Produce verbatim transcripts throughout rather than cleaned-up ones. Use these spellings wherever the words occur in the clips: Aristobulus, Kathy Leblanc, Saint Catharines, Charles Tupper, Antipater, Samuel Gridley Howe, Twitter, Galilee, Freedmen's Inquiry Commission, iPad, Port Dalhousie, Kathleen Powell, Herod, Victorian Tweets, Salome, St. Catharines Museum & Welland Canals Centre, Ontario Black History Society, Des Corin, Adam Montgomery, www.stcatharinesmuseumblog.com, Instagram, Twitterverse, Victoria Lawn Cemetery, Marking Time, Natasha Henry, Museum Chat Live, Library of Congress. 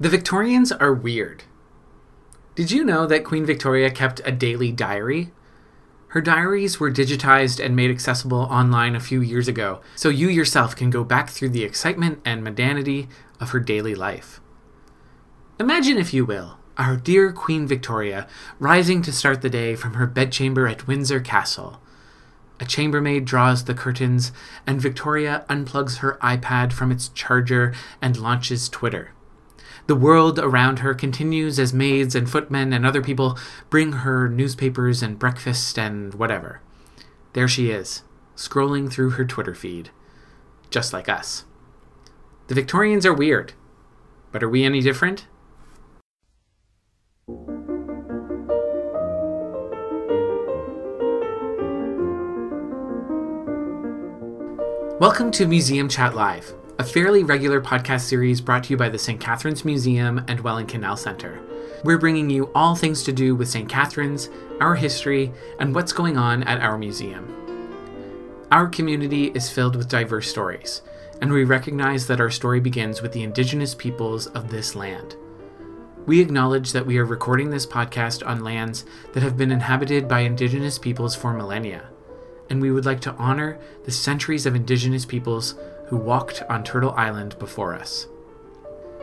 The Victorians are weird. Did you know that Queen Victoria kept a daily diary? Her diaries were digitized and made accessible online a few years ago, so you yourself can go back through the excitement and mundanity of her daily life. Imagine, if you will, our dear Queen Victoria rising to start the day from her bedchamber at Windsor Castle. A chambermaid draws the curtains, and Victoria unplugs her iPad from its charger and launches Twitter. The world around her continues as maids and footmen and other people bring her newspapers and breakfast and whatever. There she is, scrolling through her Twitter feed, just like us. The Victorians are weird, but are we any different? Welcome to Museum Chat Live, a fairly regular podcast series brought to you by the Saint Catharines Museum and Welland Canals Centre. We're bringing you all things to do with Saint Catharines, our history, and what's going on at our museum. Our community is filled with diverse stories, and we recognize that our story begins with the Indigenous peoples of this land. We acknowledge that we are recording this podcast on lands that have been inhabited by Indigenous peoples for millennia, and we would like to honor the centuries of Indigenous peoples who walked on Turtle Island before us.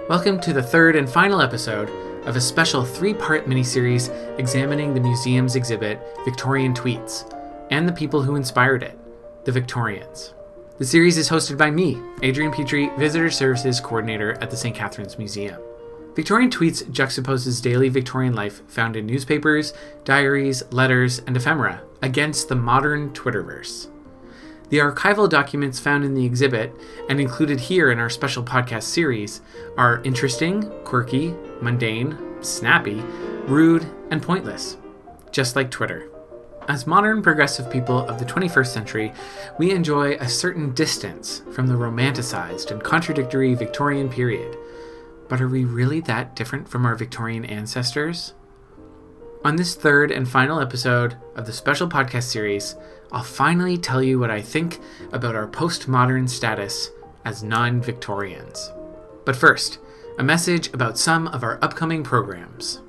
Welcome to the third and final episode of a special three-part miniseries examining the museum's exhibit, Victorian Tweets, and the people who inspired it, the Victorians. The series is hosted by me, Adrian Petrie, Visitor Services Coordinator at the Saint Catharines Museum. Victorian Tweets juxtaposes daily Victorian life found in newspapers, diaries, letters, and ephemera against the modern Twitterverse. The archival documents found in the exhibit and included here in our special podcast series are interesting, quirky, mundane, snappy, rude, and pointless, just like Twitter. As modern progressive people of the twenty-first century, we enjoy a certain distance from the romanticized and contradictory Victorian period. But are we really that different from our Victorian ancestors? On this third and final episode of the special podcast series, I'll finally tell you what I think about our postmodern status as non-Victorians. But first, a message about some of our upcoming programs.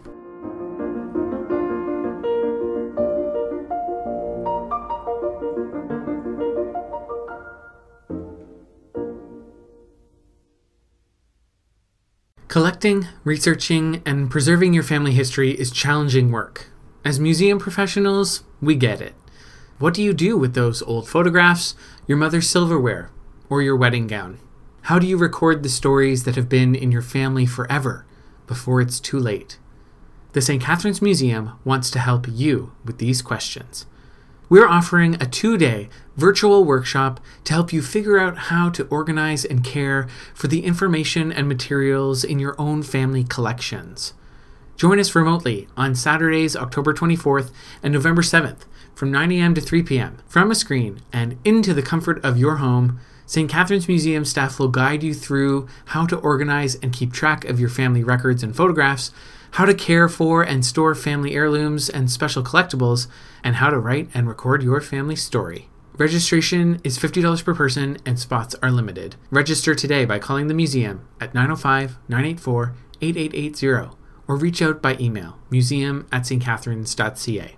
Collecting, researching, and preserving your family history is challenging work. As museum professionals, we get it. What do you do with those old photographs, your mother's silverware, or your wedding gown? How do you record the stories that have been in your family forever before it's too late? The Saint Catharines Museum wants to help you with these questions. We're offering a two-day virtual workshop to help you figure out how to organize and care for the information and materials in your own family collections. Join us remotely on Saturdays, October twenty-fourth and November seventh from nine a.m. to three p.m. From a screen and into the comfort of your home, Saint Catharines Museum staff will guide you through how to organize and keep track of your family records and photographs, how to care for and store family heirlooms and special collectibles, and how to write and record your family story. Registration is fifty dollars per person and spots are limited. Register today by calling the museum at nine oh five, nine eight four, eight eight eight zero or reach out by email, museum at stcatharines.ca.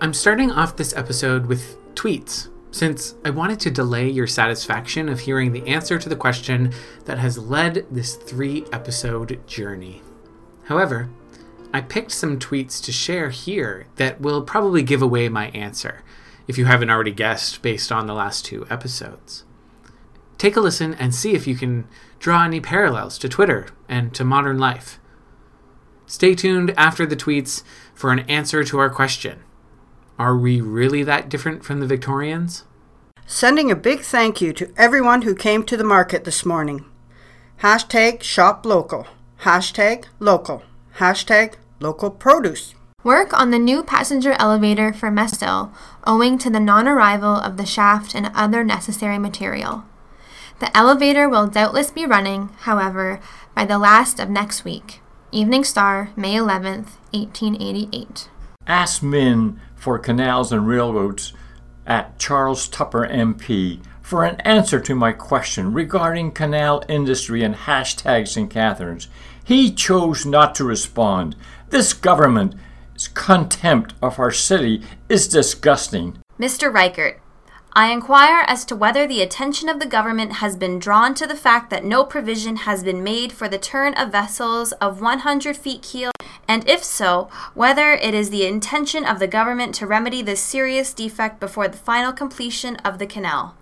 I'm starting off this episode with tweets, since I wanted to delay your satisfaction of hearing the answer to the question that has led this three-episode journey. However, I picked some tweets to share here that will probably give away my answer, if you haven't already guessed based on the last two episodes. Take a listen and see if you can draw any parallels to Twitter and to modern life. Stay tuned after the tweets for an answer to our question. Are we really that different from the Victorians? Sending a big thank you to everyone who came to the market this morning. Hashtag shop local. Hashtag local. Hashtag local produce. Work on the new passenger elevator for Mestel, owing to the non-arrival of the shaft and other necessary material. The elevator will doubtless be running, however, by the last of next week. Evening Star, May eleventh, eighteen eighty-eight. Asmin for Canals and Railroads at Charles Tupper M P for an answer to my question regarding canal industry and hashtag Saint Catharines. He chose not to respond. This government's contempt of our city is disgusting. Mister Rykert, I inquire as to whether the attention of the government has been drawn to the fact that no provision has been made for the turn of vessels of one hundred feet keel, and if so, whether it is the intention of the government to remedy this serious defect before the final completion of the canal.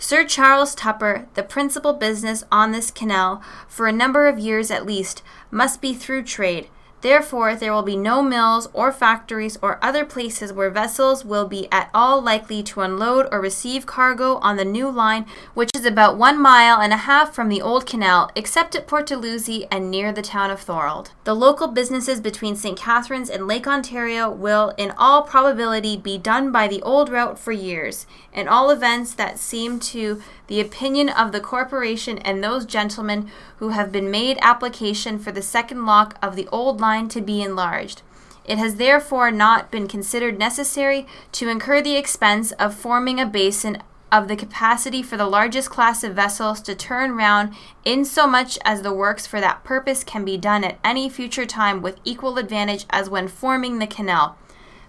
Sir Charles Tupper, the principal business on this canal, for a number of years at least, must be through trade. Therefore, there will be no mills or factories or other places where vessels will be at all likely to unload or receive cargo on the new line, which is about one mile and a half from the old canal, except at Port Dalhousie and near the town of Thorold. The local businesses between Saint Catharines and Lake Ontario will, in all probability, be done by the old route for years, in all events that seem to the opinion of the corporation and those gentlemen who have been made application for the second lock of the old line to be enlarged. It has therefore not been considered necessary to incur the expense of forming a basin of the capacity for the largest class of vessels to turn round, insomuch as the works for that purpose can be done at any future time with equal advantage as when forming the canal.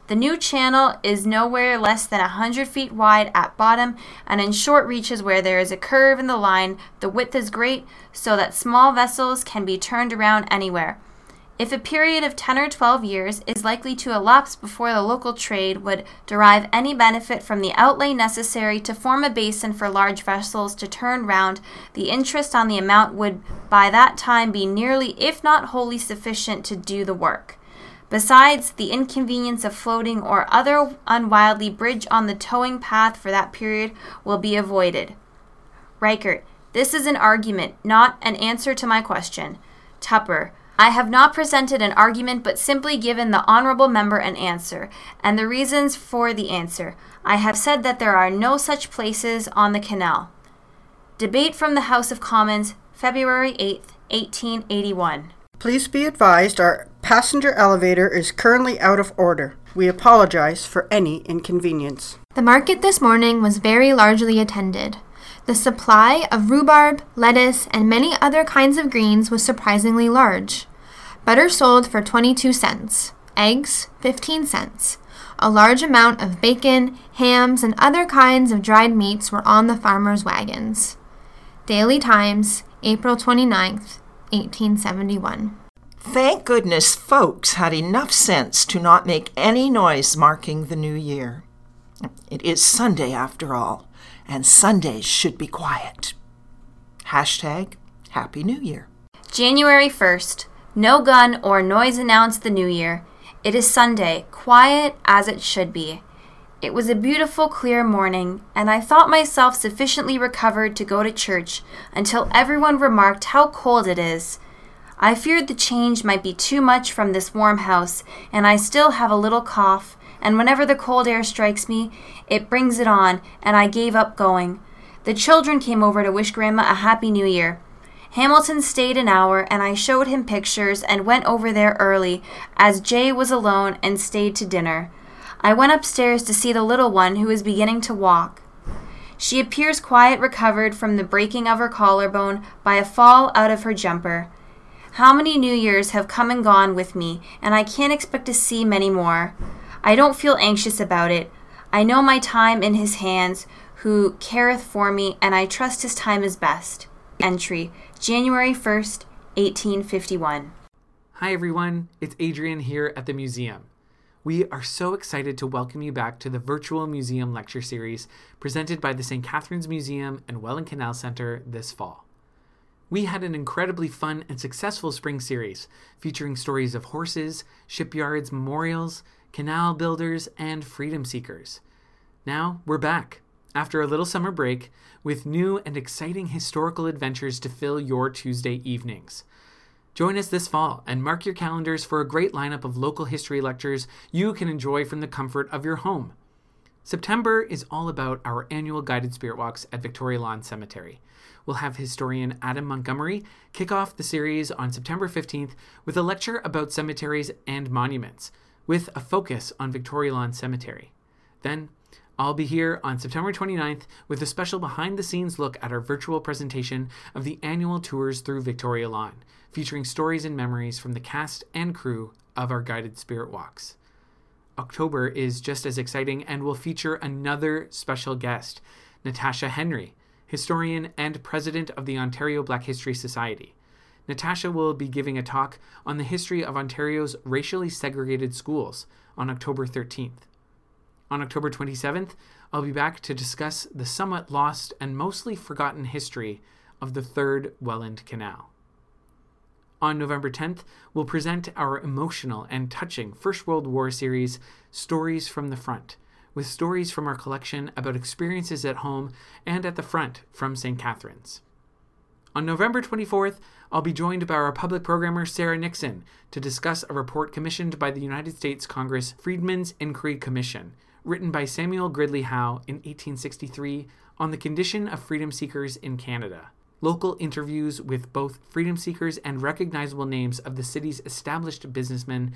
The new channel is nowhere less than one hundred feet wide at bottom, and in short reaches where there is a curve in the line, the width is great, so that small vessels can be turned around anywhere. If a period of ten or twelve years is likely to elapse before the local trade would derive any benefit from the outlay necessary to form a basin for large vessels to turn round, the interest on the amount would by that time be nearly, if not wholly, sufficient to do the work. Besides the inconvenience of floating or other unwieldy bridge on the towing path for that period will be avoided. Rykert, this is an argument, not an answer to my question. Tupper, I have not presented an argument but simply given the honorable member an answer, and the reasons for the answer. I have said that there are no such places on the canal. Debate from the House of Commons, February eighth, eighteen eighty-one. Please be advised our passenger elevator is currently out of order. We apologize for any inconvenience. The market this morning was very largely attended. The supply of rhubarb, lettuce, and many other kinds of greens was surprisingly large. Butter sold for twenty-two cents, eggs fifteen cents. A large amount of bacon, hams, and other kinds of dried meats were on the farmers' wagons. Daily Times, April twenty-ninth. eighteen seventy-one. Thank goodness folks had enough sense to not make any noise marking the new year. It is Sunday after all, and Sundays should be quiet. Hashtag Happy New Year. January first. No gun or noise announced the new year. It is Sunday, quiet as it should be. It was a beautiful, clear morning, and I thought myself sufficiently recovered to go to church until everyone remarked how cold it is. I feared the change might be too much from this warm house, and I still have a little cough, and whenever the cold air strikes me, it brings it on, and I gave up going. The children came over to wish Grandma a Happy New Year. Hamilton stayed an hour, and I showed him pictures and went over there early, as Jay was alone and stayed to dinner. I went upstairs to see the little one who is beginning to walk. She appears quite recovered from the breaking of her collarbone by a fall out of her jumper. How many New Years have come and gone with me, and I can't expect to see many more. I don't feel anxious about it. I know my time in his hands, who careth for me, and I trust his time is best. Entry, January first, eighteen fifty-one. Hi everyone, it's Adrian here at the museum. We are so excited to welcome you back to the virtual museum lecture series presented by the Saint Catharines Museum and Welland Canals Centre this fall. We had an incredibly fun and successful spring series featuring stories of horses, shipyards, memorials, canal builders, and freedom seekers. Now we're back, after a little summer break, with new and exciting historical adventures to fill your Tuesday evenings. Join us this fall and mark your calendars for a great lineup of local history lectures you can enjoy from the comfort of your home. September is all about our annual guided spirit walks at Victoria Lawn Cemetery. We'll have historian Adam Montgomery kick off the series on September fifteenth with a lecture about cemeteries and monuments, with a focus on Victoria Lawn Cemetery. Then, I'll be here on September twenty-ninth with a special behind-the-scenes look at our virtual presentation of the annual tours through Victoria Lawn, featuring stories and memories from the cast and crew of our guided spirit walks. October is just as exciting and will feature another special guest, Natasha Henry, historian and president of the Ontario Black History Society. Natasha will be giving a talk on the history of Ontario's racially segregated schools on October thirteenth. On October twenty-seventh, I'll be back to discuss the somewhat lost and mostly forgotten history of the Third Welland Canal. On November tenth, we'll present our emotional and touching First World War series, Stories from the Front, with stories from our collection about experiences at home and at the front from Saint Catharines. On November twenty-fourth, I'll be joined by our public programmer, Sarah Nixon, to discuss a report commissioned by the United States Congress Freedmen's Inquiry Commission, written by Samuel Gridley Howe in eighteen sixty-three on the condition of freedom seekers in Canada. Local interviews with both freedom seekers and recognizable names of the city's established businessmen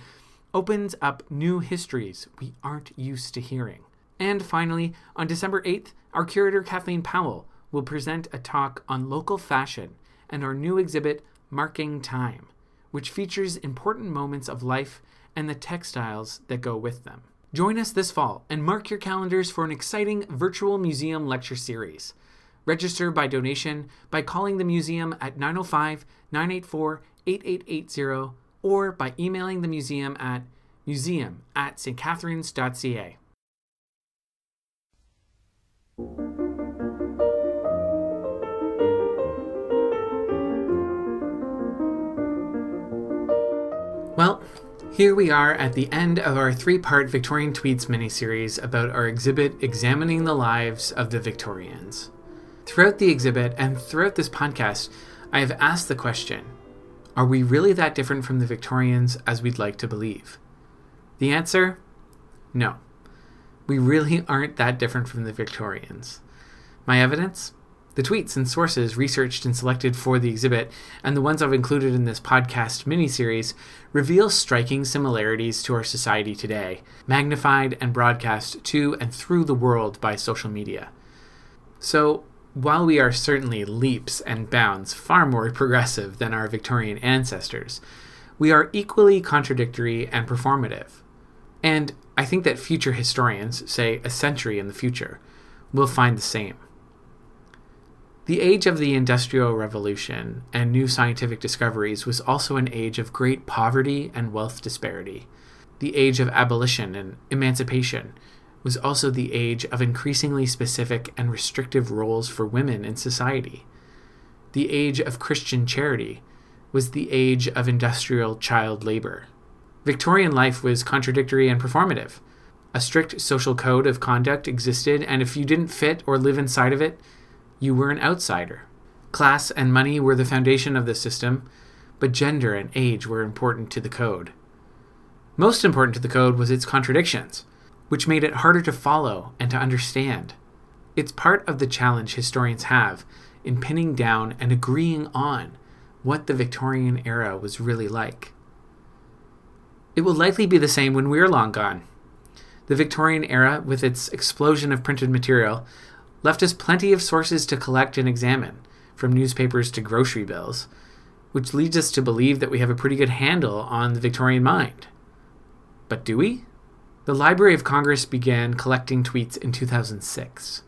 opens up new histories we aren't used to hearing. And finally, on December eighth, our curator Kathleen Powell will present a talk on local fashion and our new exhibit, Marking Time, which features important moments of life and the textiles that go with them. Join us this fall and mark your calendars for an exciting virtual museum lecture series. Register by donation by calling the museum at nine oh five, nine eight four, eight eight eight zero or by emailing the museum at museum at stcatharines.ca. Well, here we are at the end of our three-part Victorian Tweets miniseries about our exhibit examining the lives of the Victorians. Throughout the exhibit and throughout this podcast, I have asked the question, are we really that different from the Victorians as we'd like to believe? The answer? No. We really aren't that different from the Victorians. My evidence? The tweets and sources researched and selected for the exhibit, and the ones I've included in this podcast miniseries, reveal striking similarities to our society today, magnified and broadcast to and through the world by social media. So, while we are certainly leaps and bounds far more progressive than our Victorian ancestors, we are equally contradictory and performative. And I think that future historians, say a century in the future, will find the same. The age of the Industrial Revolution and new scientific discoveries was also an age of great poverty and wealth disparity. The age of abolition and emancipation was also the age of increasingly specific and restrictive roles for women in society. The age of Christian charity was the age of industrial child labor. Victorian life was contradictory and performative. A strict social code of conduct existed, and if you didn't fit or live inside of it, you were an outsider. Class and money were the foundation of the system, but gender and age were important to the code. Most important to the code was its contradictions, which made it harder to follow and to understand. It's part of the challenge historians have in pinning down and agreeing on what the Victorian era was really like. It will likely be the same when we're long gone. The Victorian era, with its explosion of printed material, left us plenty of sources to collect and examine, from newspapers to grocery bills, which leads us to believe that we have a pretty good handle on the Victorian mind. But do we? The Library of Congress began collecting tweets in two thousand six.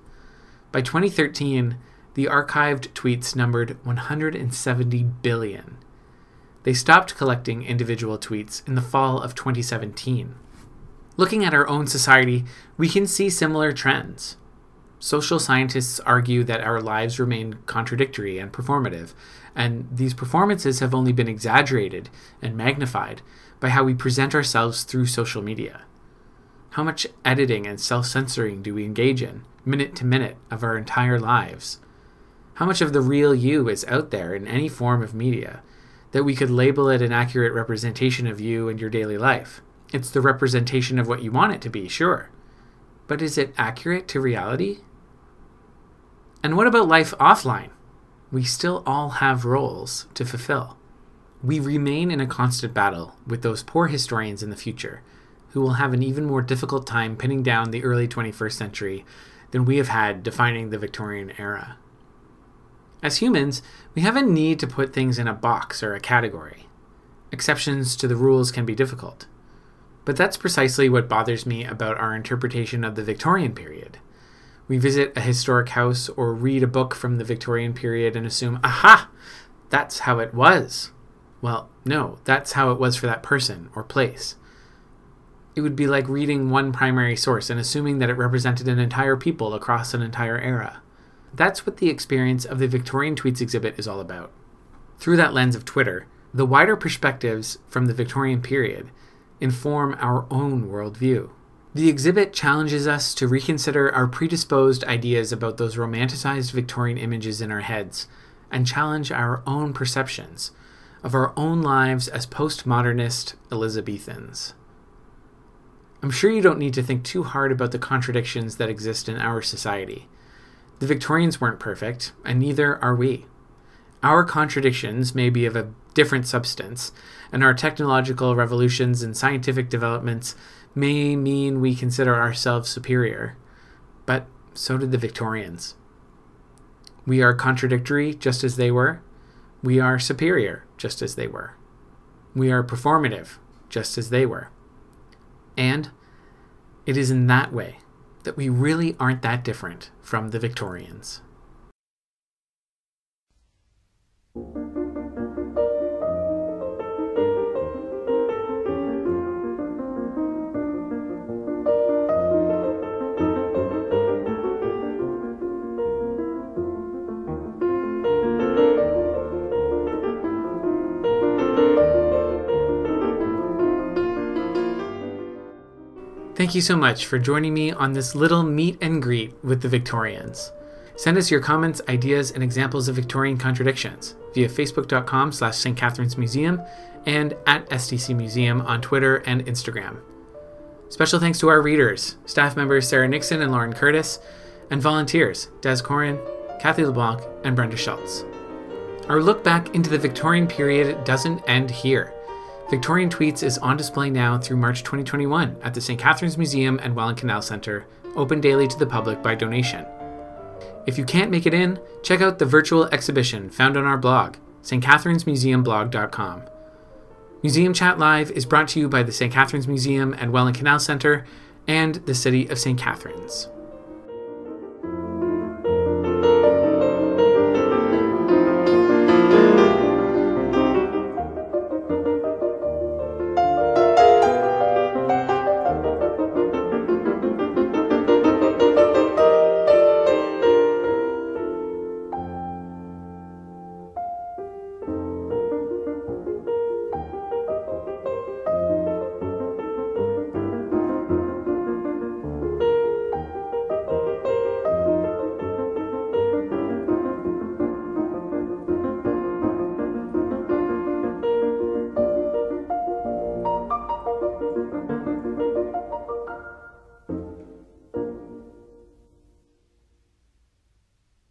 By twenty thirteen, the archived tweets numbered one hundred seventy billion. They stopped collecting individual tweets in the fall of twenty seventeen. Looking at our own society, we can see similar trends. Social scientists argue that our lives remain contradictory and performative, and these performances have only been exaggerated and magnified by how we present ourselves through social media. How much editing and self-censoring do we engage in, minute to minute, of our entire lives? How much of the real you is out there in any form of media that we could label it an accurate representation of you and your daily life? It's the representation of what you want it to be, sure. But is it accurate to reality? And what about life offline? We still all have roles to fulfill. We remain in a constant battle with those poor historians in the future who will have an even more difficult time pinning down the early twenty-first century than we have had defining the Victorian era. As humans, we have a need to put things in a box or a category. Exceptions to the rules can be difficult. But that's precisely what bothers me about our interpretation of the Victorian period. We visit a historic house or read a book from the Victorian period and assume, aha, that's how it was. Well, no, that's how it was for that person or place. It would be like reading one primary source and assuming that it represented an entire people across an entire era. That's what the experience of the Victorian Tweets exhibit is all about. Through that lens of Twitter, the wider perspectives from the Victorian period inform our own worldview. The exhibit challenges us to reconsider our predisposed ideas about those romanticized Victorian images in our heads and challenge our own perceptions of our own lives as postmodernist Elizabethans. I'm sure you don't need to think too hard about the contradictions that exist in our society. The Victorians weren't perfect, and neither are we. Our contradictions may be of a different substance, and our technological revolutions and scientific developments may mean we consider ourselves superior, but so did the Victorians. We are contradictory just as they were. We are superior just as they were. We are performative just as they were. And it is in that way that we really aren't that different from the Victorians. Thank you so much for joining me on this little meet and greet with the Victorians. Send us your comments, ideas, and examples of Victorian contradictions via facebook.com slash St. Catharines Museum and at S T C Museum on Twitter and Instagram. Special thanks to our readers, staff members Sarah Nixon and Lauren Curtis, and volunteers Des Corin, Kathy Leblanc, and Brenda Schultz. Our look back into the Victorian period doesn't end here. Victorian Tweets is on display now through March twenty twenty-one at the Saint Catharines Museum and Welland Canals Centre, open daily to the public by donation. If you can't make it in, check out the virtual exhibition found on our blog, S T Catharines Museum blog dot com. Museum Chat Live is brought to you by the Saint Catharines Museum and Welland Canals Centre and the City of Saint Catharines.